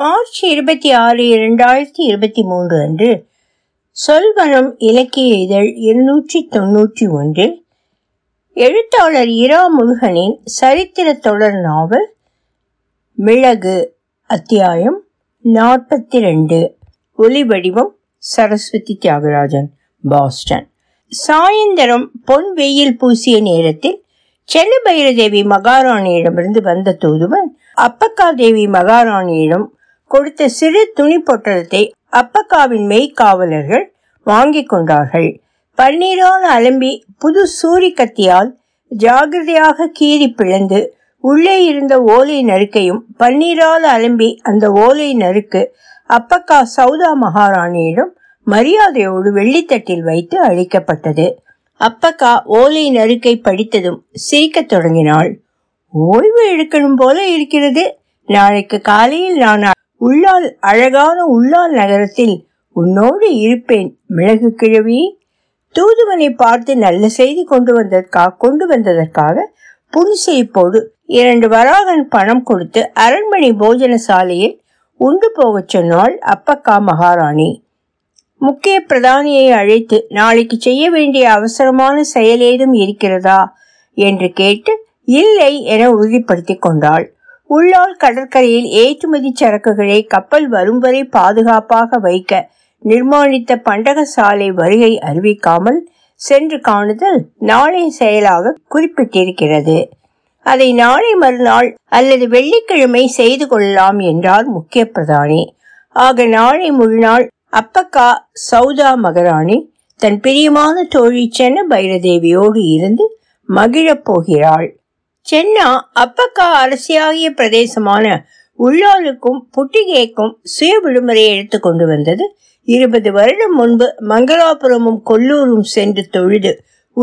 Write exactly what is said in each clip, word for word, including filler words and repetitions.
March இருபத்தி ஆறு இரண்டாயிரத்தி இருபத்தி மூன்று அன்று சொல்வனம் இலக்கிய இதழ் இருநூற்றி தொன்னூற்றி ஒன்றில் எழுத்தாளர் இரா முருகனின் சரித்திர தொடர் நாவல் மிளகு அத்தியாயம் நாற்பத்தி ரெண்டு ஒலிவடிவம் சரஸ்வதி தியாகராஜன் பாஸ்டன். சாயந்தரம் பொன் வெயில் பூசிய நேரத்தில் செல்லுபைர தேவி மகாராணியிடமிருந்து வந்த தூதுவன் அப்பக்காதேவி மகாராணியிடம் கொடுத்த சிறு துணி பொட்டலத்தை அப்பக்காவின் மெய்காவலர்கள் வாங்கி கொண்டார்கள். பன்னீரான அலம்பி புது சூரி கத்தியால் ஜாகிரதையாக கீறி பிளந்து உள்ளே இருந்த ஓலை நறுக்கையும் பன்னீரால அலம்பி அந்த ஓலை நறுக்கு அப்பக்கா சௌதா மகாராணியிடம் மரியாதையோடு வெள்ளித்தட்டில் வைத்து அளிக்கப்பட்டது. அப்பக்கா ஓலை நறுக்கை படித்ததும் சிரிக்க தொடங்கினாள். ஓய்வு எடுக்கணும் போல இருக்கிறது, நாளைக்கு காலையில் நான் உள்ளால் அழகான உள்ளால் நகரத்தில் உன்னோடு இருப்பேன் மிளகு கிழவி. தூதுவனை பார்த்து நல்ல செய்தி கொண்டு வந்ததற்காக கொண்டு வந்ததற்காக புன்சிரிப்போடு இரண்டு வராகன் பணம் கொடுத்து அரண்மனை போஜன சாலையில் உண்டு போகச் சொன்னாள் அப்பக்கா மகாராணி. முக்கிய பிரதானியை அழைத்து நாளைக்கு செய்ய வேண்டிய அவசரமான செயல் ஏதும் இருக்கிறதா என்று கேட்டு இல்லை என உறுதிப்படுத்தி கொண்டாள். உள்ளால் கடற்கரையில் ஏற்றுமதி சரக்குகளை கப்பல் வரும் வரை பாதுகாப்பாக வைக்க நிர்மாணித்த பண்டக சாலை வருகை அறிவிக்காமல் சென்று காணுதல் நாளைய செயலாக குறிப்பிட்டிருக்கிறது. அதை நாளை மறுநாள் அல்லது வெள்ளிக்கிழமை செய்து கொள்ளலாம் என்றார் முக்கிய பிரதானி. ஆக நாளை முழுநாள் அப்பக்கா சௌதா மகாராணி தன் பிரியமான தோழி சென்னபைரதேவியோடு இருந்து மகிழப் போகிறாள். சென்னா அப்பக்கா அரசியாகிய பிரதேசமான உள்ளாலுக்கும் புட்டிகைக்கும் சுய விடுமுறை எடுத்து கொண்டு வந்தது. இருபது வருடம் முன்பு மங்களாபுரமும் கொல்லூரும் சென்று தொழுது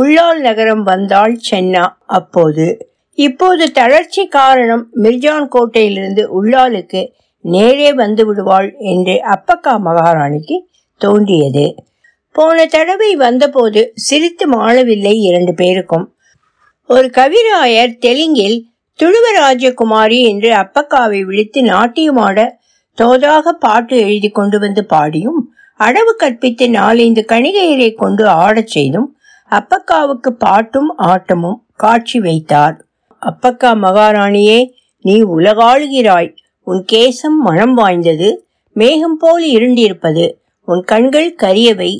உள்ளால் நகரம் வந்தாள் சென்னா. அப்போது இப்போது தளர்ச்சி காரணம் மிர்ஜான் கோட்டையிலிருந்து உள்ளாலுக்கு நேரே வந்து விடுவாள் என்று அப்பக்கா மகாராணிக்கு தோன்றியது. போன தடவை வந்தபோது சிரித்து மாளவில்லை இரண்டு பேருக்கும். ஒரு கவிராயர் தெலுங்கில் துளுவராஜகுமாரி என்று அப்பக்காவை விழித்து நாட்டியமாட தோதாக பாட்டு எழுதி கொண்டு வந்து பாடியும் அடவு கற்பித்து நாலந்து கணிகையரை கொண்டு ஆடச் செய்தும் அப்பக்காவுக்கு பாட்டும் ஆட்டமும் காட்சி வைத்தார். அப்பக்கா மகாராணியே, நீ உலகாளுகிறாய். உன் கேசம் மனம் வாய்ந்தது, மேகம் போல் இருண்டிருப்பது. உன் கண்கள் கரியவை,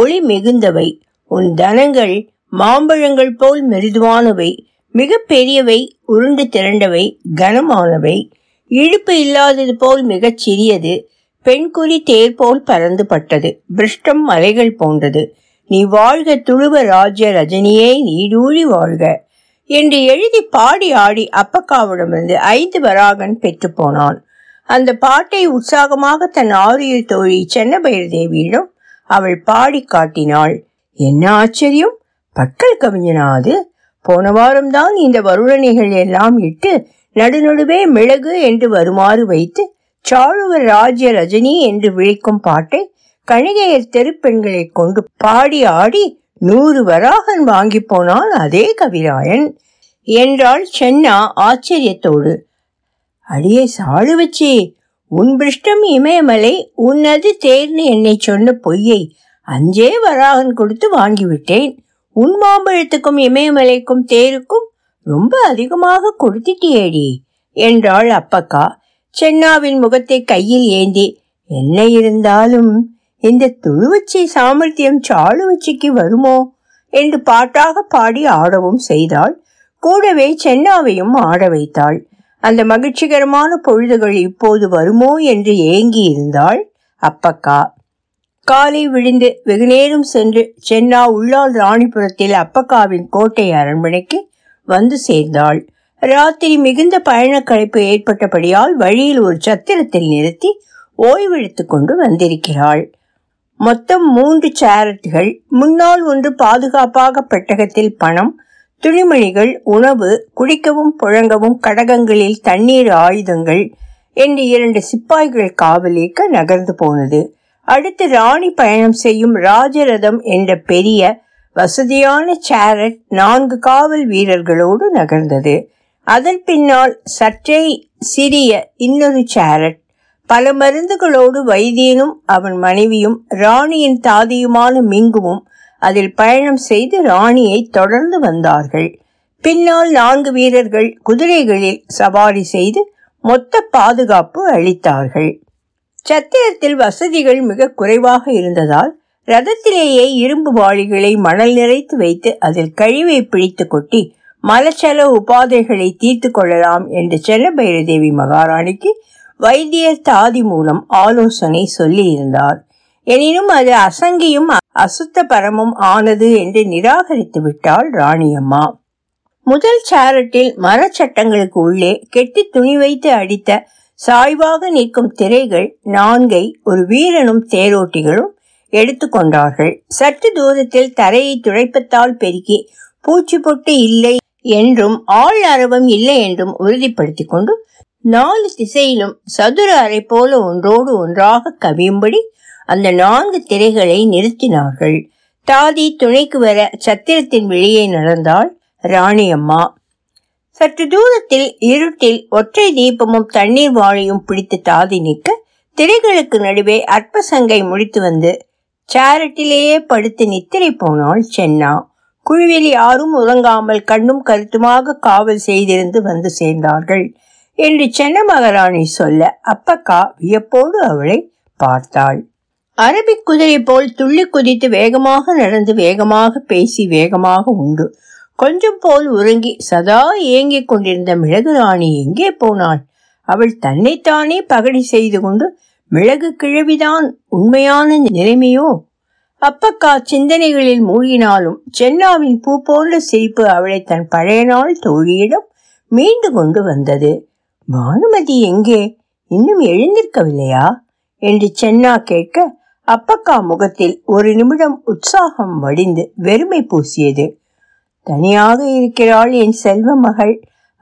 ஒளி மிகுந்தவை. உன் தனங்கள் மாம்பழங்கள் போல் மெருதுவானவை, மிக பெரியவை, உருண்டு திரண்டவை, கனமானவை. இழுப்பு இல்லாதது போல் மிகச் சிறியது. பெண்குறி தேர் போல் பறந்து பட்டது, பிருஷ்டம் மலைகள் போன்றது. நீ வாழ்க துளுவ ராஜ ரஜினியே, நீடூழி வாழ்க என்று எழுதி பாடி ஆடி அப்பக்காவிடமிருந்து ஐந்து வராகன் பெற்று போனான். அந்த பாட்டை உற்சாகமாக தன் ஆரியல் தோழி சென்னபைரதேவியிடம் அவள் பாடி காட்டினாள். என்ன ஆச்சரியம், பக்கல் கவிஞனாது. போன வாரம்தான் இந்த வருடனைகள் எல்லாம் இட்டு நடுநடுவே மிளகு என்று வருமாறு வைத்து சாளுவர் ராஜ்ய ரஜினி என்று விழிக்கும் பாட்டை கணிகையர் தெருப்பெண்களை கொண்டு பாடி ஆடி நூறு வராகன் வாங்கி போனான் அதே கவிராயன் என்றாள் சென்னா ஆச்சரியத்தோடு. அடியே சாளுவச்சி, உன் பிருஷ்டம் இமயமலை, உன்னது தேர்னு என்னை சொன்ன பொய்யை அஞ்சே வராகன் கொடுத்து வாங்கிவிட்டேன். உன் மாம்பழத்துக்கும் இமயமலைக்கும் தேருக்கும் ரொம்ப அதிகமாக கொடுத்துட்டியேடி என்றாள் அப்பக்கா. சென்னாவின் முகத்தை கையில் ஏந்தி, என்ன இருந்தாலும் இந்த துளுவச்சி சாமர்த்தியம் சாளுவச்சிக்கு வருமோ என்று பாட்டாக பாடி ஆடவும் செய்தாள். கூடவே சென்னாவையும் ஆட வைத்தாள். அந்த மகிழ்ச்சிகரமான பொழுதுகள் இப்போது வருமோ என்று ஏங்கி இருந்தாள் அப்பக்கா. காலை விழுந்து வெகுநேரம் சென்று சென்னா உள்ளால் ராணிபுரத்தில் அப்பக்காவின் கோட்டை அரண்மனைக்கு வந்து சேர்ந்தாள். ராத்திரி மிகுந்த பயண களைப்பு ஏற்பட்டபடியால் வழியில் ஒரு சத்திரத்தில் நிறுத்தி ஓய்வெடுத்து கொண்டு வந்திருக்கிறாள். மொத்தம் மூன்று சேரட்டுகள், முன்னால் ஒன்று பாதுகாப்பாக பெட்டகத்தில் பணம், துணிமணிகள், உணவு, குடிக்கவும் புழங்கவும் கடகங்களில் தண்ணீர், ஆயுதங்கள் என்று இரண்டு சிப்பாய்கள் காவலிக்க நகர்ந்து போனது. அடுத்து ராணி பயணம் செய்யும் ராஜரதம் என்ற பெரிய வசதியான சேரட் நான்கு காவல் வீரர்களோடு நகர்ந்தது. அதன் பின்னால் சற்றே சிறிய இன்னொரு சேரட் பல மருந்துகளோடு வைத்தியனும் அவன் மனைவியும் ராணியின் தாதியுமான மிங்குவும் அதில் பயணம் செய்து ராணியை தொடர்ந்து வந்தார்கள். பின்னால் நான்கு வீரர்கள் குதிரைகளில் சவாரி செய்து மொத்த பாதுகாப்பு அளித்தார்கள். சத்திரத்தில் வசதிகள் மிக குறைவாக இருந்ததால் ரதத்திலேயே இரும்பு வாளிகளை மணல் நிறைத்து வைத்து அதில் கழிவை பிடித்து கொட்டி மலச்சல உபாதைகளை தீர்த்து கொள்ளலாம் என்று செல்லுபைர தேவி மகாராணிக்கு வைத்தியர் தாதி மூலம் ஆலோசனை சொல்லி இருந்தார். எனினும் அது அசங்கியும் அசுத்த பரமும் ஆனது என்று நிராகரித்து விட்டாள் ராணியம்மா. முதல் சாரட்டில் மரச்சட்டங்களுக்கு உள்ளே கெட்டி துணி வைத்து அடித்த சாய்வாக நிற்கும் திரைகள் நான்கை ஒரு வீரனும் தேரோட்டிகளும் எடுத்து கொண்டார்கள். சற்று தூரத்தில் தரையை துடைப்பத்தால் பெருக்கி பூச்சி பொட்டு இல்லை என்றும் ஆள் அரவம் இல்லை என்றும் உறுதிப்படுத்தி கொண்டு நாலு திசையிலும் சதுர அறை போல ஒன்றோடு ஒன்றாக கவியும்படி அந்த நான்கு திரைகளை நிறுத்தினார்கள். தாதி துணைக்கு வர சத்திரத்தின் வெளியே நடந்தாள் ராணியம்மா. சற்று தூரத்தில் இருட்டில் ஒற்றை தீபமும் தண்ணீர் வாளியும் பிடித்து தாதி நிற்க திரைகளுக்கு நடுவே அற்பசங்கை முடித்து வந்து சேரட்டிலேயே படுத்து நித்திரை போனாள் சென்னா. குழுவில் யாரும் உறங்காமல் கண்ணும் கருத்துமாக காவல் செய்திருந்து வந்து சேர்ந்தார்கள் என்று சென்ன மகாராணி சொல்ல அப்பக்கா வியப்போடு அவளை பார்த்தாள். அரபிக் குதிரை போல் துள்ளி குதித்து வேகமாக நடந்து வேகமாக பேசி வேகமாக உண்டு கொஞ்சம் போல் உறங்கி சதா ஏங்கிக் கொண்டிருந்த மிளகு ராணி எங்கே போனாள்? அவள் தன்னைத்தானே பகடி செய்து கொண்டு மிளகு கிழவிதான் உண்மையான நிலைமையோ? அப்பக்கா சிந்தனைகளில் மூழ்கினாலும் சென்னாவின் பூ போன்ற சிரிப்பு அவளை தன் பழைய நாள் தோழியிடம் மீண்டு கொண்டு வந்தது. பானுமதி எங்கே? இன்னும் எழுந்திருக்கவில்லையா என்று சென்னா கேட்க அப்பக்கா முகத்தில் ஒரு நிமிடம் உற்சாகம் வடிந்து வெறுமை பூசியது. தனியாக இருக்கிறாள் என் செல்வ மகள்.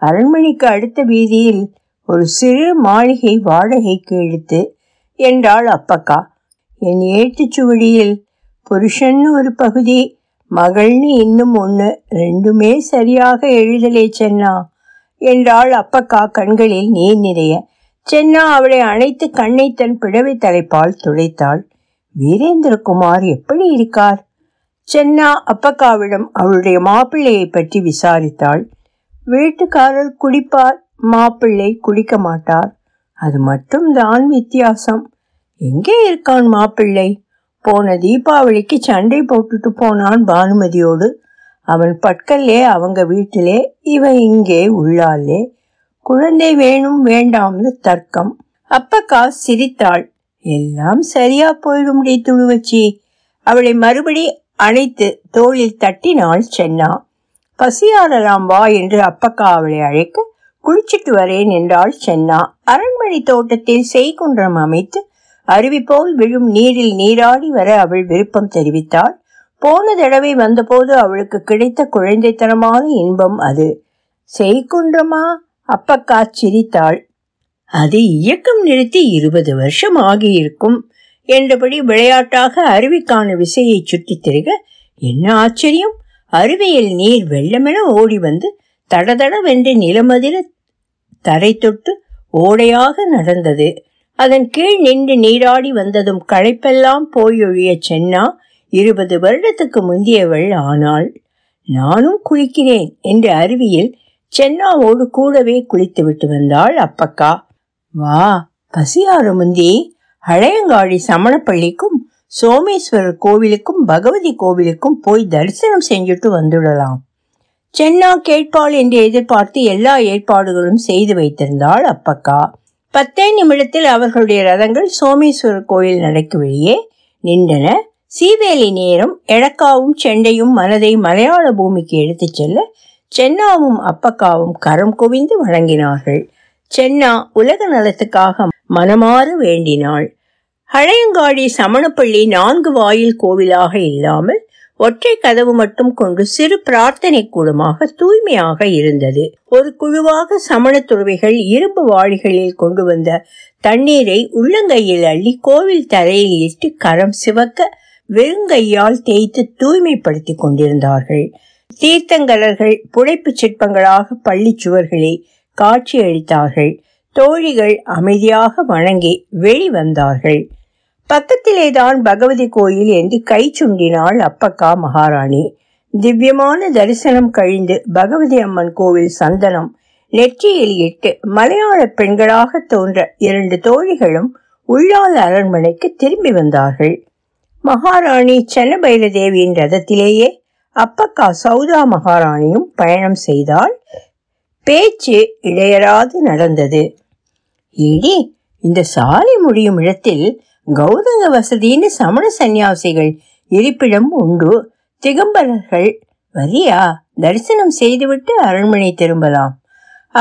அரண்மனைக்கு அடுத்த வீதியில் ஒரு சிறு மாளிகை வாடகைக்கு எடுத்து என்றாள் அப்பக்கா. என் ஏட்டுச்சுவடியில் புருஷன்னு ஒரு பகுதி, மகள்னு இன்னும் ஒன்று, ரெண்டுமே சரியாக எழுதலே சென்னா என்றாள் அப்பக்கா கண்களில் நீர் நிறைய. சென்னா அவளை அணைத்து கண்ணை தன் பிடவை தலைப்பால் துடைத்தாள். வீரேந்திர குமார் எப்படி இருக்கார்? சென்னா அப்பக்காவிடம் அவளுடைய மாப்பிள்ளையை பற்றி விசாரித்தாள். வீட்டுக்காரர் குடிப்பார், மாப்பிள்ளை குடிக்க மாட்டார், அது மட்டும் தான் வித்தியாசம். எங்கே இருக்கான் மாப்பிள்ளை? போன தீபாவளிக்கு சண்டை போட்டுட்டு போனான் பானுமதியோடு. அவன் பட்கல்லே அவங்க வீட்டிலே, இவன் இங்கே உள்ளாலே. குழந்தை வேணும் வேண்டாம்னு தர்க்கம். அப்பக்கா சிரித்தாள். எல்லாம் சரியா போயிடும் டி துளுவச்சி. அவளை மறுபடி அணைத்து தோளில் தட்டினாள் சென்னா. பசியாரலாம் வா என்று அப்பக்கா அவளை அழைக்க குளிச்சிட்டு வரேன் என்றாள் சென்னா. அரண்மனை தோட்டத்தில் செய்குன்றம் அமைத்து அருவி போல் விழும் நீரில் நீராடி வர அவள் விருப்பம் தெரிவித்தாள். போன தடவை வந்தபோது அவளுக்கு கிடைத்த குழந்தைத்தனமான இன்பம் அது. செய்குன்றமா? அப்பக்கா சிரித்தாள். அது இயக்கம் நிறுத்தி இருபது வருஷம் ஆகியிருக்கும் என்றபடி விளையாட்டாக அருவிக்கான விசையை சுற்றி திரிக என்ன ஆச்சரியம்! அருவியில் நீர் வெள்ளமென ஓடி வந்து தடதடவென்று நிலமதிர தரை தொட்டு ஓடையாக நடந்தது. அதன் கீழ் நின்று நீராடி வந்ததும் களைப்பெல்லாம் போயொழிய சென்னா இருபது வருடத்துக்கு முந்தியவள் ஆனாள். நானும் குளிக்கிறேன் என்று அருவியில் சென்னாவோடு கூடவே குளித்து விட்டு வந்தாள் அப்பக்கா. வா பசியாறு முந்தி அழையங்காடி சமணப்பள்ளிக்கும் சோமேஸ்வரர் கோவிலுக்கும் பகவதி கோவிலுக்கும் போய் தரிசனம் செஞ்சுட்டு வந்துடலாம். சென்னா கேட்பாள் என்று எதிர்பார்த்து எல்லா ஏற்பாடுகளும் செய்து வைத்திருந்தாள் அப்பக்கா. பத்தே நிமிடத்தில் அவர்களுடைய ரதங்கள் சோமேஸ்வரர் கோயில் நடக்கு வெளியே நின்றன. சீவேலி நேரம் எடக்காவும் செண்டையும் மனதை மலையாள பூமிக்கு எடுத்துச் செல்ல சென்னாவும் அப்பக்காவும் கரம் குவிந்து வணங்கினார்கள். சென்னா உலக நலத்துக்காக மனமாறு வேண்டினாள். ஹழையங்காடி சமணப்பள்ளி நான்கு வாயில் கோவிலாக இல்லாமல் ஒற்றை கதவு மட்டும் கொண்டு சிறு பிரார்த்தனை கூடமாக தூய்மையாக இருந்தது. ஒரு குழுவாக சமண துறவிகள் இரும்பு வாளிகளில் கொண்டு வந்த தண்ணீரை உள்ளங்கையில் அள்ளி கோவில் தரையில் இட்டு கரம் சிவக்க வெறுங்கையால் தேய்த்து தூய்மைப்படுத்தி கொண்டிருந்தார்கள். தீர்த்தங்கரர்கள் புடைப்பு சிற்பங்களாக பள்ளி சுவர்களை காட்சியளித்தார்கள். தோழிகள் அமைதியாக வணங்கி வெளிவந்தார்கள். பக்கத்திலேதான் பகவதி கோயில் என்று கை சுண்டினாள் அப்பக்கா மகாராணி. திவ்யமான தரிசனம் கழிந்து பகவதி அம்மன் கோவில் சந்தனம் நெற்றியில் இட்டு மலையாள பெண்களாக தோன்ற இரண்டு தோழிகளும் உள்ளால அரண்மனைக்கு திரும்பி வந்தார்கள். மகாராணி சென்னபைர தேவியின் ரதத்திலேயே அப்பக்கா சௌதா மகாராணியும் பயணம் செய்தால் பேச்சு இடையராது நடந்தது. ஏடி, இந்த சாலை முடியும் இடத்தில் கௌதங்க வசதின்னு சமண சன்னியாசிகள் இருப்பிடம் உண்டு. திகம்பரர்கள் வரியா, தரிசனம் செய்துவிட்டு அரண்மனை திரும்பலாம்.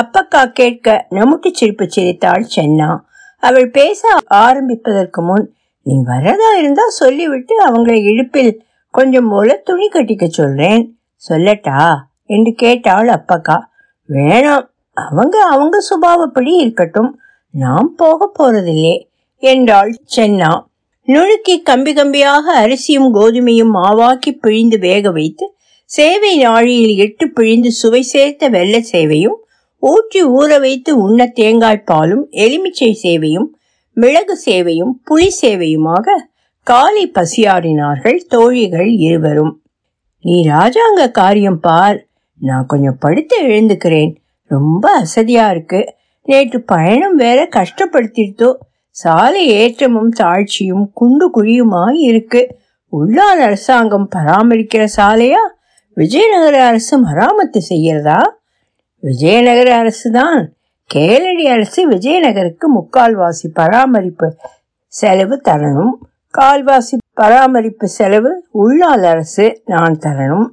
அப்பக்கா கேட்க நமுட்டி சிரிப்பு சிரித்தாள் சென்னா. அவள் பேச ஆரம்பிப்பதற்கு முன், நீ வரதா இருந்தா சொல்லிவிட்டு அவங்களை இழுப்பில் கொஞ்சம் போல துணி கட்டிக்க சொல்றேன், சொல்லட்டா என்று கேட்டாள் அப்பக்கா. வேணாம், அவங்க அவங்க சுபாவப்படி இருக்கட்டும், நாம் போக போறதில்லை என்றாள் சென்னா. நுணுக்கி கம்பி கம்பியாக அரிசியும் கோதுமையும் மாவாக்கி பிழிந்து வேக வைத்து சேவை நாழியில் எட்டு பிழிந்து சுவை சேர்த்த வெள்ளை சேவையும் ஊற்றி ஊற வைத்து உண்ண தேங்காய்ப்பாலும் எலுமிச்சை சேவையும் மிளகு சேவையும் புளி சேவையுமாக காலை பசியாறினார்கள் தோழிகள் இருவரும். நீ ராஜாங்க காரியம் பார், நான் கொஞ்சம் படுத்து எழுந்துக்கிறேன், ரொம்ப அசதியா இருக்கு, நேற்று பயணம் வேற கஷ்டப்படுத்திடுதோ, சாலை ஏற்றமும் தாழ்ச்சியும் குண்டு குழியுமாய் இருக்கு. உள்ளார் அரசாங்கம் பராமரிக்கிற சாலையா விஜயநகர அரசு மராமத்து செய்யறதா? விஜயநகர அரசு தான். கேளடி அரசு விஜயநகருக்கு முக்கால்வாசி பராமரிப்பு செலவு தரணும், கால்வாசி பராமரிப்பு செலவு உள்ளால் அரசு நான் தரணும்.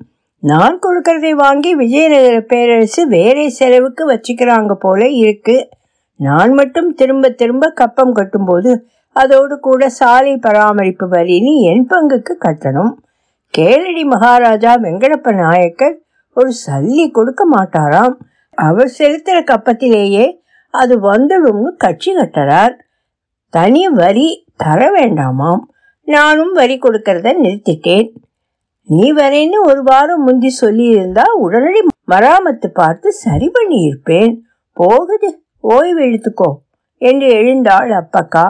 நான் கொடுக்கறதை வாங்கி விஜயநகர பேரரசு வேறே செலவுக்கு வச்சுக்கிறாங்க போல இருக்கு. நான் மட்டும் திரும்ப திரும்ப கப்பம் கட்டும்போது அதோடு கூட சாலை பராமரிப்பு வரின்னு என் பங்குக்கு கட்டணும். கேளடி மகாராஜா வெங்கடப்ப நாயக்கர் ஒரு சல்லி கொடுக்க மாட்டாராம், அவர் செலுத்துற கப்பத்திலேயே அது வந்துடும்னு கட்சி கட்டுறார். தனி வரி தர வேண்டாமாம். நானும் வரி கொடுக்கறத நிறுத்திட்டேன். நீ வரேன்னு ஒரு வாரம் முந்தி சொல்லியிருந்தா உடனடி மராமத்து பார்த்து சரி பண்ணி இருப்பேன். போகுது, ஓய்வு எடுத்துக்கோ என்று எழுந்தாள் அப்பக்கா.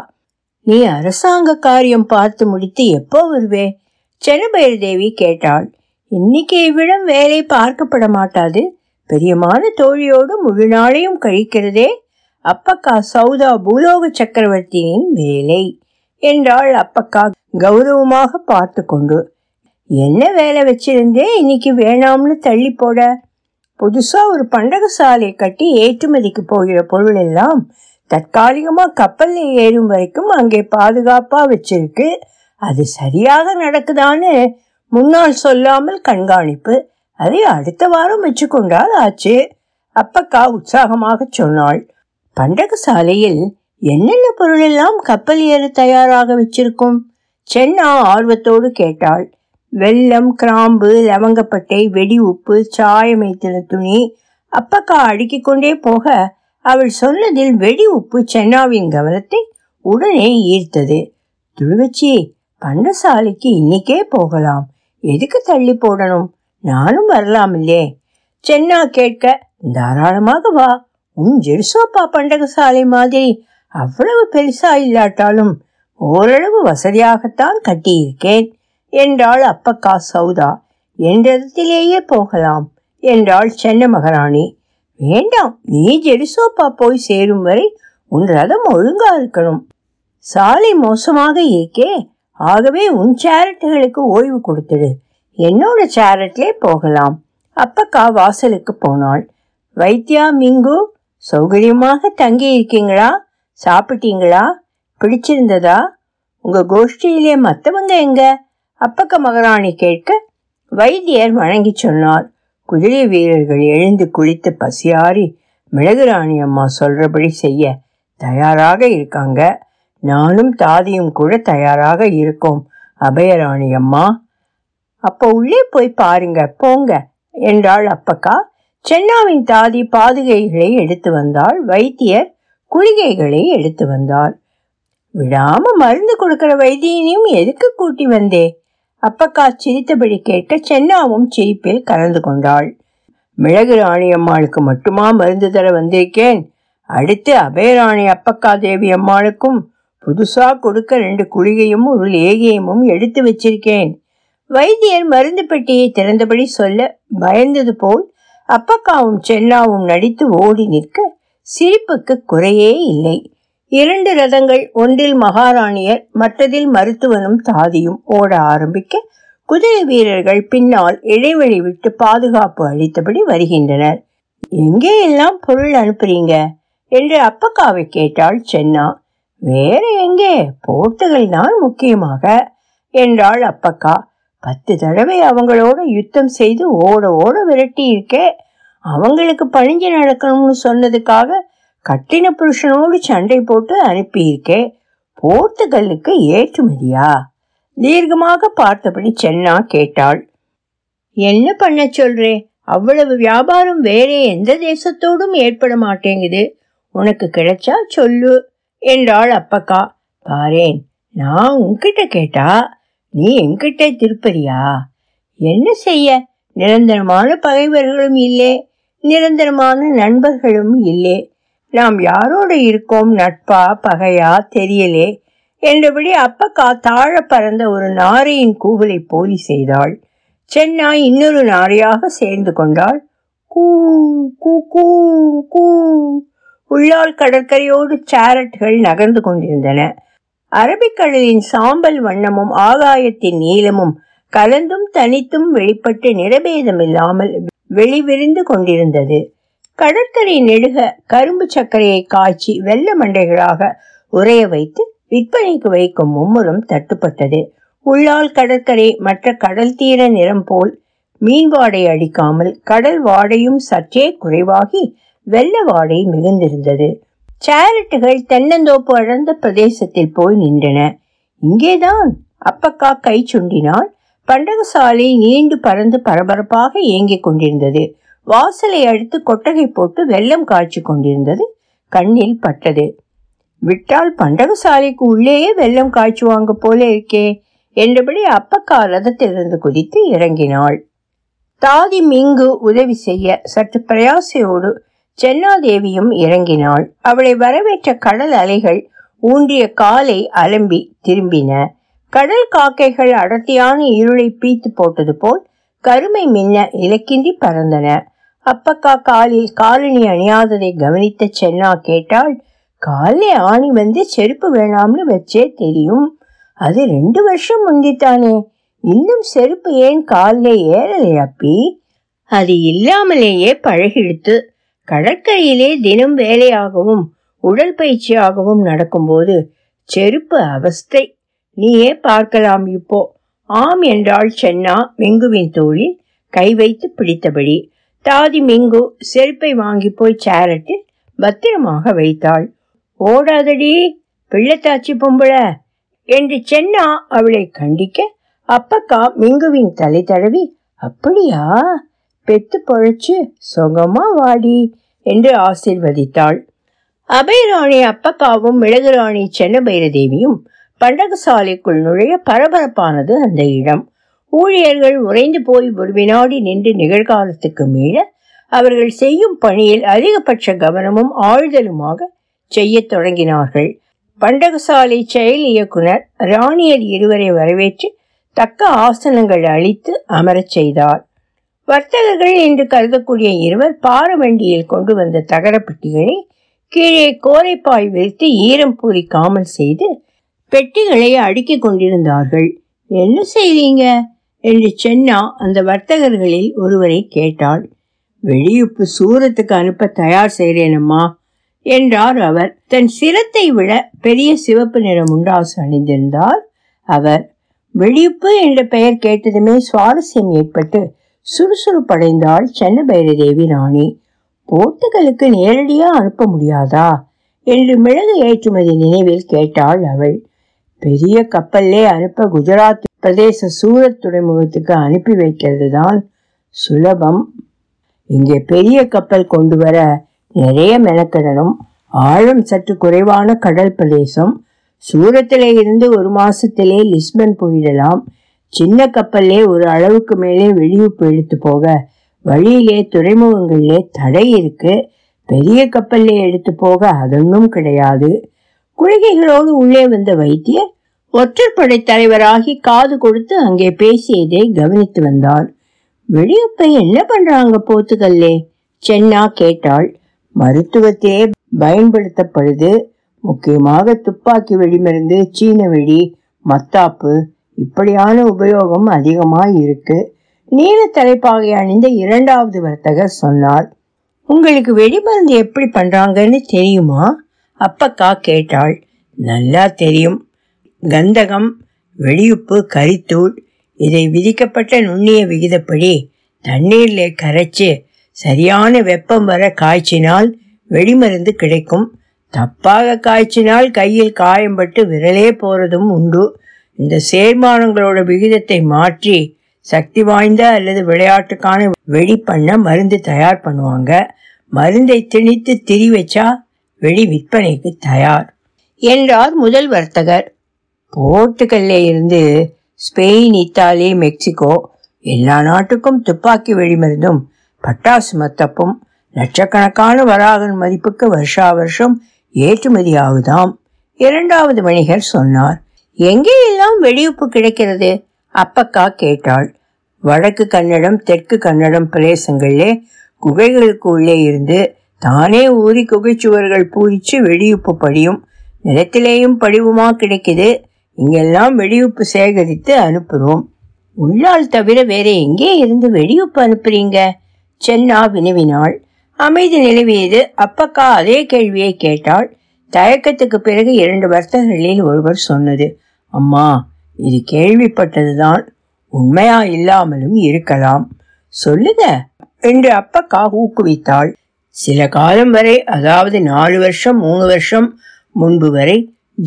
நீ அரசாங்க காரியம் பார்த்து முடித்து எப்போ வருவே? சென்னபைர தேவி கேட்டாள். இன்னைக்கு இவ்விடம் வேலை பார்க்கப்பட மாட்டாது, பெரியமான தோழியோடு முழு நாளையும் கழிக்கிறதே அப்பக்கா சௌதா பூலோக சக்கரவர்த்தியின் வேலை என்றாள் அப்பக்கா கௌரவமாக பார்த்து கொண்டு. என்ன வேலை வச்சிருந்தே இன்னைக்கு வேணாம்னு தள்ளி போட? புதுசா ஒரு பண்டகசாலை கட்டி ஏற்றுமதிக்கு போகிற பொருள் எல்லாம் தற்காலிகமா கப்பல்ல ஏறும் வரைக்கும் அங்கே பாதுகாப்பா வச்சிருக்கு. அது சரியாக நடக்குதான்னு முன்னால் சொல்லாமல் கண்காணிப்பு, அதை அடுத்த வாரம் வச்சு கொண்டால் ஆச்சு அப்பக்கா உற்சாகமாக சொன்னாள். பண்டகசாலையில் என்னென்ன பொருள் எல்லாம் கப்பல் ஏற தயாராக வச்சிருக்கும்? சென்னா ஆர்வத்தோடு கேட்டாள். வெல்லம், கிராம்பு, லவங்கப்பட்டை, வெடி உப்பு, சாயம் வைத்தின துணி. அப்பக்கா அடுக்கி கொண்டே போக அவள் சொன்னதில் வெடி உப்பு சென்னாவின் கவனத்தை உடனே ஈர்த்தது. துளுவச்சி, பண்டசாலைக்கு இன்னைக்கே போகலாம், எதுக்கு தள்ளி போடணும், நானும் வரலாம் இல்லே? சென்னா கேட்க, தாராளமாக வா, உன் ஜெருசோப்பா பண்டகசாலை மாதிரி அவ்வளவு பெருசா இல்லாட்டாலும் ஓரளவு வசதியாகத்தான் கட்டியிருக்கேன் என்றாள் அப்பக்கா சௌதா. என்றதிலேயே போகலாம் என்றாள் சென்ன மகாராணி. வேண்டாம், நீ ஜெருசோப்பா போய் சேரும் வரை உன் ரதம் ஒழுங்கா இருக்கணும், சாலை மோசமாக இருக்கே, ஆகவே உன் சேரட்டுகளுக்கு ஓய்வு கொடுத்துடு, என்னோட சேரட்லே போகலாம். அப்பக்கா வாசலுக்கு போனாள். வைத்தியா, மிங்கு, சௌகரியமாக தங்கி இருக்கீங்களா? சாப்பிட்டீங்களா? பிடிச்சிருந்ததா? உங்க கோஷ்டியிலே மற்றவங்க எங்க? அப்பக்க மகாராணி கேட்க, வைத்தியர் வணங்கி சொன்னார். குதிரை வீரர்கள் எழுந்து குளித்து பசியாறி மிளகு ராணி அம்மா சொல்றபடி செய்ய தயாராக இருக்காங்க, நானும் தாதியும் கூட தயாராக இருக்கோம் அபயராணி அம்மா, அப்போ உள்ளே போய் பாருங்க போங்க என்றாள் அப்பக்கா. சென்னாவின் தாதி பாதுகைகளை எடுத்து வந்தாள், வைத்தியர் குளிகைகளை எடுத்து வந்தார். விடாம மருந்து கொடுக்கிற வைத்தியனையும் எதுக்கு கூட்டி வந்தே? அப்பக்கா சிரித்தபடி கேட்க சென்னாவும் சிரிப்பில் கலந்து கொண்டாள். மிளகு ராணியம்மாளுக்கு மட்டுமா மருந்து தர வந்திருக்கேன், அடுத்து அபயராணி அப்பக்காதேவி அம்மாளுக்கும் புதுசா கொடுக்க ரெண்டு குளிகையும் ஒரு லேகியமும் எடுத்து வச்சிருக்கேன். வைத்தியர் மருந்து பெட்டியை திறந்தபடி சொல்ல பயந்தது போல் அப்பக்காவும் செல்லாவும் நடித்து ஓடி நிற்க சிரிப்புக்கு குறையே இல்லை. இரண்டு ரதங்கள், ஒன்றில் மகாராணியர், மற்றதில் மருத்துவனும் தாதியும் ஓட ஆரம்பிக்க குதிரை வீரர்கள் பின்னால் இடைவெளி விட்டு பாதுகாப்பு அளித்தபடி வருகின்றனர். எங்கே எல்லாம் பொருள் அனுப்புறீங்க என்று அப்பக்காவை கேட்டாள் சென்னா. வேற எங்கே, போர்த்துகள் தான் முக்கியமாக என்றாள் அப்பக்கா. பத்து தடவை அவங்களோட யுத்தம் செய்து ஓட ஓட விரட்டி இருக்கே, அவங்களுக்கு பணிஞ்சு நடக்கணும்னு சொன்னதுக்காக கட்டின புருஷனோடு சண்டை போட்டு அனுப்பியிருக்கே, போர்த்துகலுக்கு ஏற்றுமதியா? தீர்க்கமாக பார்த்தபடி சென்னா கேட்டாள். என்ன பண்ண சொல்றே, அவ்வளவு வியாபாரம் வேற எந்த தேசத்தோடும் ஏற்பட மாட்டேங்குது, உனக்கு கிடைச்சா சொல்லு என்றாள் அப்பக்கா. பாரேன், நான் உன்கிட்ட கேட்டா நீ என்கிட்ட திருப்பதியா? என்ன செய்ய, நிரந்தரமான பகைவர்களும் இல்லை, நிரந்தரமான நண்பர்களும் இல்லை, நாம் யாரோடு இருக்கோம், நட்பா பகையா தெரியலே என்றபடி அப்பக்கா தாழ பறந்த ஒரு நாரையின் கூவலை போலி செய்தாள். சென்னா இன்னொரு நாரையாக சேர்ந்து கொண்டாள். கூ கூ கூ கூ. உள்ளால் கடற்கரையோடு சாரட்கள் நகர்ந்து கொண்டிருந்தன. அரபிக்கடலின் சாம்பல் வண்ணமும் ஆகாயத்தின் நீளமும் கலந்தும் தனித்தும் வெளிப்பட்டு நிறபேதமில்லாமல் வெளிவிரிந்து கொண்டிருந்தது. கடற்கரை நெடுக கரும்பு சர்க்கரையை காய்ச்சி வெள்ள மண்டைகளாக உரைய வைத்து விற்பனைக்கு வைக்கும் மும்முரம் தட்டுப்பட்டது. உள்ளால் கடற்கரை மற்ற கடல் தீர நிறம் போல் மீன்வாடை அடிக்காமல் கடல் வாடையும் சற்றே குறைவாகி வெள்ள வாடை மிகுந்திருந்தது. சேரட்டுகள் தென்னந்தோப்பு அடர்ந்த பிரதேசத்தில் போய் நின்றன. இங்கேதான் அப்பக்கா கை சுண்டினால் பண்டகசாலை நீண்டு பறந்து பரபரப்பாக இயங்கிக் கொண்டிருந்தது. வாசலை அடுத்து கொட்டகை போட்டு வெள்ளம் காய்ச்சி கொண்டிருந்தது. கண்ணில் பட்டது. விட்டால் பண்டகசாலைக்கு உள்ளேயே வெள்ளம் காய்ச்சுவாங்க போல இருக்கே என்றபடி அப்பக்கா ரதத்திலிருந்து குதித்து இறங்கினாள். தாதி மிங்கு உதவி செய்ய சற்று பிரயாசையோடு சென்னாதேவியும் இறங்கினாள். அவளை வரவேற்ற கடல் அலைகள் ஊன்றிய காலை அலம்பி திரும்பின. கடல் காக்கைகள் அடர்த்தியான இருளை பீத்து போட்டது போல் கருமை மின்ன இலக்கின்றி பறந்தன. அப்பக்கா காலில் காலணி அணியாததை கவனித்த சென்னா கேட்டாள். காலே ஆணி வந்து செருப்பு வேணாம்னு வச்சே தெரியும், அது ரெண்டு வருஷம் முந்தித்தானே, இன்னும் செருப்பு ஏன் காலிலே ஏறலை அப்பி? அது இல்லாமலேயே பழகிடுத்து. கடற்கரையிலே தினம் வேலையாகவும் உடல் பயிற்சியாகவும் நடக்கும்போது செருப்பு அவஸ்தை, நீயே பார்க்கலாம் இப்போ. ஆம் என்றாள் சென்னா மிங்குவின் தோளில் கை வைத்து பிடித்தபடி. தாதி மிங்கு செருப்பை வாங்கி போய் சேரட்டில் பத்திரமாக வைத்தாள். ஓடாதடி பிள்ளைத்தாச்சி பொம்பளை என்று சென்னா அவளை கண்டிக்க அப்பக்கா மிங்குவின் தலை தடவி அப்படியா, பெத்து பொழைச்சு சுகமா வாடி என்று ஆசீர்வதித்தாள். அபயராணி அப்பக்காவும் மிளகு ராணி சென்னபைரதேவியும் பண்டகசாலைக்குள் நுழைய பரபரப்பானது அந்த இடம். ஊழியர்கள் உறைந்து போய் ஒரு வினாடி நின்று நிகழ்காலத்துக்கு மீள அவர்கள் செய்யும் பணியில் அதிகபட்ச கவனமும் ஆழ்தலுமாக செய்ய தொடங்கினார்கள். பண்டகசாலை செயல் இயக்குனர் ராணியர் இருவரை வரவேற்று தக்க ஆசனங்கள் அளித்து அமரச் செய்தார். வர்த்தகர்கள் என்று கருதக்கூடிய இருவர் பாரவண்டியில் கொண்டு வந்த தகரப்பெட்டிகளை கீழே கோரைப்பாய் விரித்து ஈரம் பூரிக்காமல் செய்து பெட்டிகளை அடுக்கிக் கொண்டிருந்தார்கள். என்ன செய்வீங்க என்று சென்னா அந்த வர்த்தகர்களில் ஒருவரை கேட்டாள். வெளியுப்பு சூரத்துக்கு அனுப்ப தயார் செய்கிறேனம்மா என்றார் அவர். தன் சிரத்தை விட பெரிய சிவப்பு நிற முண்டாசு அணிந்திருந்தார் அவர். வெளியுப்பு என்ற பெயர் கேட்டதுமே சுவாரஸ்யம் ஏற்பட்டு சுறுசுறுப்படைந்தாள் சென்னபைரதேவி ராணி. போர்த்துகலுக்கு நேரடியா அனுப்ப முடியாதா என்று மிளகு ஏற்றுமதி நினைவில் கேட்டாள் அவள். பெரிய கப்பல்லே அனுப்ப குஜராத் பிரதேச சூரத் துறைமுகத்துக்கு அனுப்பி வைக்கிறது தான் சுலபம். இங்கே பெரிய கப்பல் கொண்டு வர நிறைய மெனக்கடனும், ஆழம் சற்று குறைவான கடல் பிரதேசம், சூரத்திலே இருந்து ஒரு மாசத்திலே லிஸ்பன் போயிடலாம். சின்ன கப்பல்லே ஒரு அளவுக்கு மேலே வெளியூப்பு எடுத்து போக வழியிலே துறைமுகங்களிலே தடை இருக்கு, பெரிய கப்பல்லே எடுத்து போக அதொன்னும் கிடையாது. குழகைகளோடு உள்ளே வந்த வைத்தியர் ஒற்றற்படை தலைவராகி காது கொடுத்து அங்கே பேசியதை கவனித்து வந்தார். வெளியப்பை என்ன பண்றாங்க போத்துக்கல்லே? சென்னா கேட்டாள். மருத்துவத்தையே பயன்படுத்தப்படுது, முக்கியமாக துப்பாக்கி வெடிமருந்து, சீன வெடி, மத்தாப்பு இப்படியான உபயோகம் அதிகமாய் இருக்கு. நீல தலைப்பாகை அணிந்த இரண்டாவது வர்த்தகர் சொன்னார். உங்களுக்கு வெடிமருந்து எப்படி பண்றாங்கன்னு தெரியுமா? அப்பக்கா கேட்டாள். நல்லா தெரியும். கந்தகம், வெடியுப்பு, கரித்தூள் இதை விதிக்கப்பட்ட நுண்ணிய விகிதப்படி தண்ணீரில் கரைச்சு சரியான வெப்பம் வர காய்ச்சினால் வெடிமருந்து கிடைக்கும். தப்பாக காய்ச்சினால் கையில் காயம்பட்டு விரலே போறதும் உண்டு. இந்த சேர்மானங்களோட விகிதத்தை மாற்றி சக்தி வாய்ந்த அல்லது விளையாட்டுக்கான வெடி பண்ண மருந்து தயார் பண்ணுவாங்க. மருந்தை திணித்து திரி வச்சா வெடி விற்பனைக்கு தயார் என்றார் முதல் வர்த்தகர். போர்த்துகல்ல இருந்து ஸ்பெயின், இத்தாலி, மெக்சிகோ எல்லா நாட்டுக்கும் துப்பாக்கி வெடிமருந்தும் பட்டாசு மத்தப்பும் லட்சக்கணக்கான வராகன் மதிப்புக்கு வருஷா வருஷம் ஏற்றுமதியாகுதாம். இரண்டாவது வணிகர் சொன்னார். எங்கே எல்லாம் வெடியுப்பு கிடைக்கிறது? அப்பக்கா கேட்டாள். வடக்கு கன்னடம், தெற்கு கன்னடம் பிரதேசங்களிலே குகைகளுக்கு உள்ளே இருந்து தானே ஊறி குகைச்சுவர்கள் பூரிச்சு வெடியுப்பு படியும். நிலத்திலேயும் படிவுமா கிடைக்குது. இங்கெல்லாம் வெடியுப்பு சேகரித்து அனுப்புறோம். உள்ளால் தவிர வேற எங்கே இருந்து வெடியுப்பு அனுப்புறீங்க? சென்னா வினவினாள். அமைதி நிலவியது. அப்பக்கா அதே கேள்வியை கேட்டாள். தயக்கத்துக்கு பிறகு இரண்டு வர்த்தகர்களில் ஒருவர் சொன்னது, அம்மா இது கேள்விப்பட்டதுதான், உண்மையா இல்லாமலும் இருக்கலாம், சொல்லுங்க என்று அப்பக்கா ஊக்குவித்தாள். சில காலம் வரை, அதாவது நாலு வருஷம் மூணு வருஷம் முன்பு வரை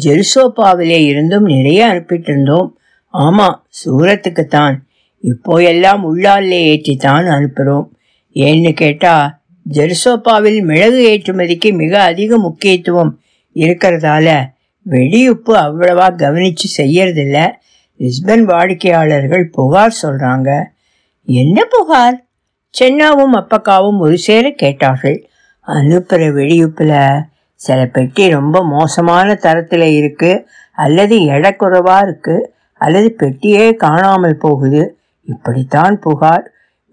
ஜெருசோப்பாவிலே இருந்தும் நிறைய அனுப்பிட்டு இருந்தோம். ஆமா, சூரத்துக்குத்தான். இப்போ எல்லாம் உள்ளாலே ஏற்றித்தான் அனுப்புறோம். ஏன்னு கேட்டா ஜெருசோப்பாவில் மிளகு ஏற்றுமதிக்கு மிக அதிக முக்கியத்துவம் இருக்கிறதால வெடியுப்பு அவ்வளவா கவனிச்சு செய்யறதில்ல. லிஸ்பன் வாடிக்கையாளர்கள் புகார் சொல்றாங்க. என்ன புகார்? சென்னாவும் அப்பக்காவும் ஒரு சேர கேட்டார்கள். அனுப்புற வெடியுப்புல சில பெட்டி ரொம்ப மோசமான தரத்துல இருக்கு, அல்லது எடை குறைவா இருக்கு, அல்லது பெட்டியே காணாமல் போகுது, இப்படித்தான் புகார்.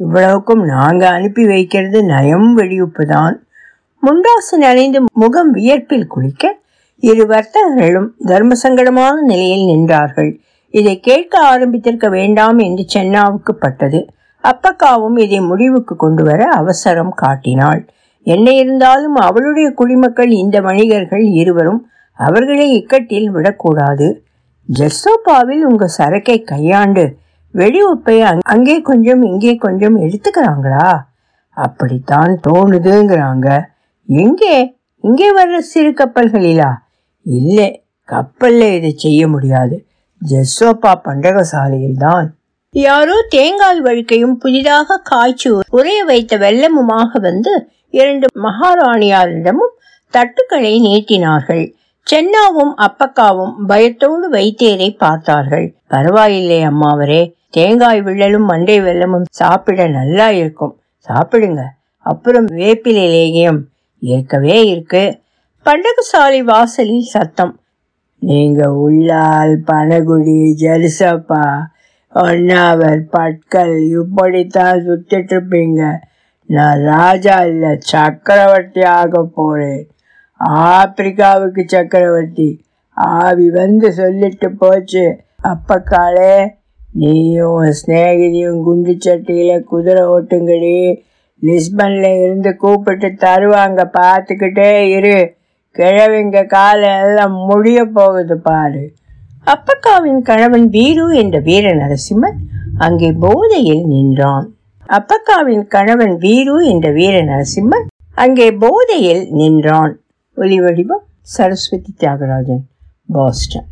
இவ்வளவுக்கும் நாங்க அனுப்பி வைக்கிறது நயம் வெடியுப்பு தான். முண்டாசு நனைந்து முகம் வியர்ப்பில் குளிக்க இரு வர்த்தகர்களும் தர்ம சங்கடமான நிலையில் நின்றார்கள். இதை கேட்க ஆரம்பித்திருக்க வேண்டாம் என்று சென்னாவுக்கு பட்டது. அப்பக்காவும் இதை முடிவுக்கு கொண்டு வர அவசரம் காட்டினாள். என்ன இருந்தாலும் அவளுடைய குடிமக்கள் இந்த வணிகர்கள் இருவரும், அவர்களை இக்கட்டில் விடக்கூடாது. ஜெர்சோப்பாவில் உங்க சரக்கை கையாண்டு வெடி உப்பை அங்கே கொஞ்சம் இங்கே கொஞ்சம் எடுத்துக்கிறாங்களா? அப்படித்தான் தோணுதுங்கிறாங்க. எங்கே? இங்கே வர்ற சிறு கப்பல்களா? இல்லை, கப்பல்ல இதை செய்ய முடியாது. ஜெர்சோப்பா பண்டகசாலையில் தான். யாரோ தேங்காய் வழுக்கையும் புதிதாக காய்ச்சி உரைய வைத்த வெள்ளமுமாக வந்து இரண்டு மகாராணியாரிடமும் தட்டுக்களை நீட்டினார்கள். சென்னாவும் அப்பக்காவும் பயத்தோடு வைத்தியரை பார்த்தார்கள். பரவாயில்லை அம்மாவரே, தேங்காய் விழலும் மண்டை வெள்ளமும் சாப்பிட நல்லா இருக்கும், சாப்பிடுங்க. அப்புறம் வேப்பிலேயம் ஏற்கவே இருக்கு. பண்டகசாலை வாசலில் சத்தம். நீங்க உள்ளால், பனகுடி, ஜெருசப்பா, ஒன்னாவர், பட்கல் இப்படித்தான் சுத்திட்டு இருப்பீங்க. நான் ராஜா இல்ல, சக்கரவர்த்தி ஆக போறேன். ஆப்பிரிக்காவுக்கு சக்கரவர்த்தி. ஆவி வந்து சொல்லிட்டு போச்சு, அப்பக்காலே நீயும் ஸ்நேகிதியும் குண்டு சட்டியில குதிரை ஓட்டுங்கடி. லிஸ்பன்ல இருந்து கூப்பிட்டு தருவாங்க, பார்த்துக்கிட்டே இரு. கிழவிங்க காலம் எல்லாம் முடிய போகுது பாரு. அப்பக்காவின் கணவன் வீரு என்ற வீர நரசிம்மன் அங்கே போதையில் நின்றான். அப்பக்காவின் கணவன் வீரு என்ற வீர நரசிம்மன் அங்கே போதையில் நின்றான். ஒலி வடிவம் சரஸ்வதி தியாகராஜன், பாஸ்டன்.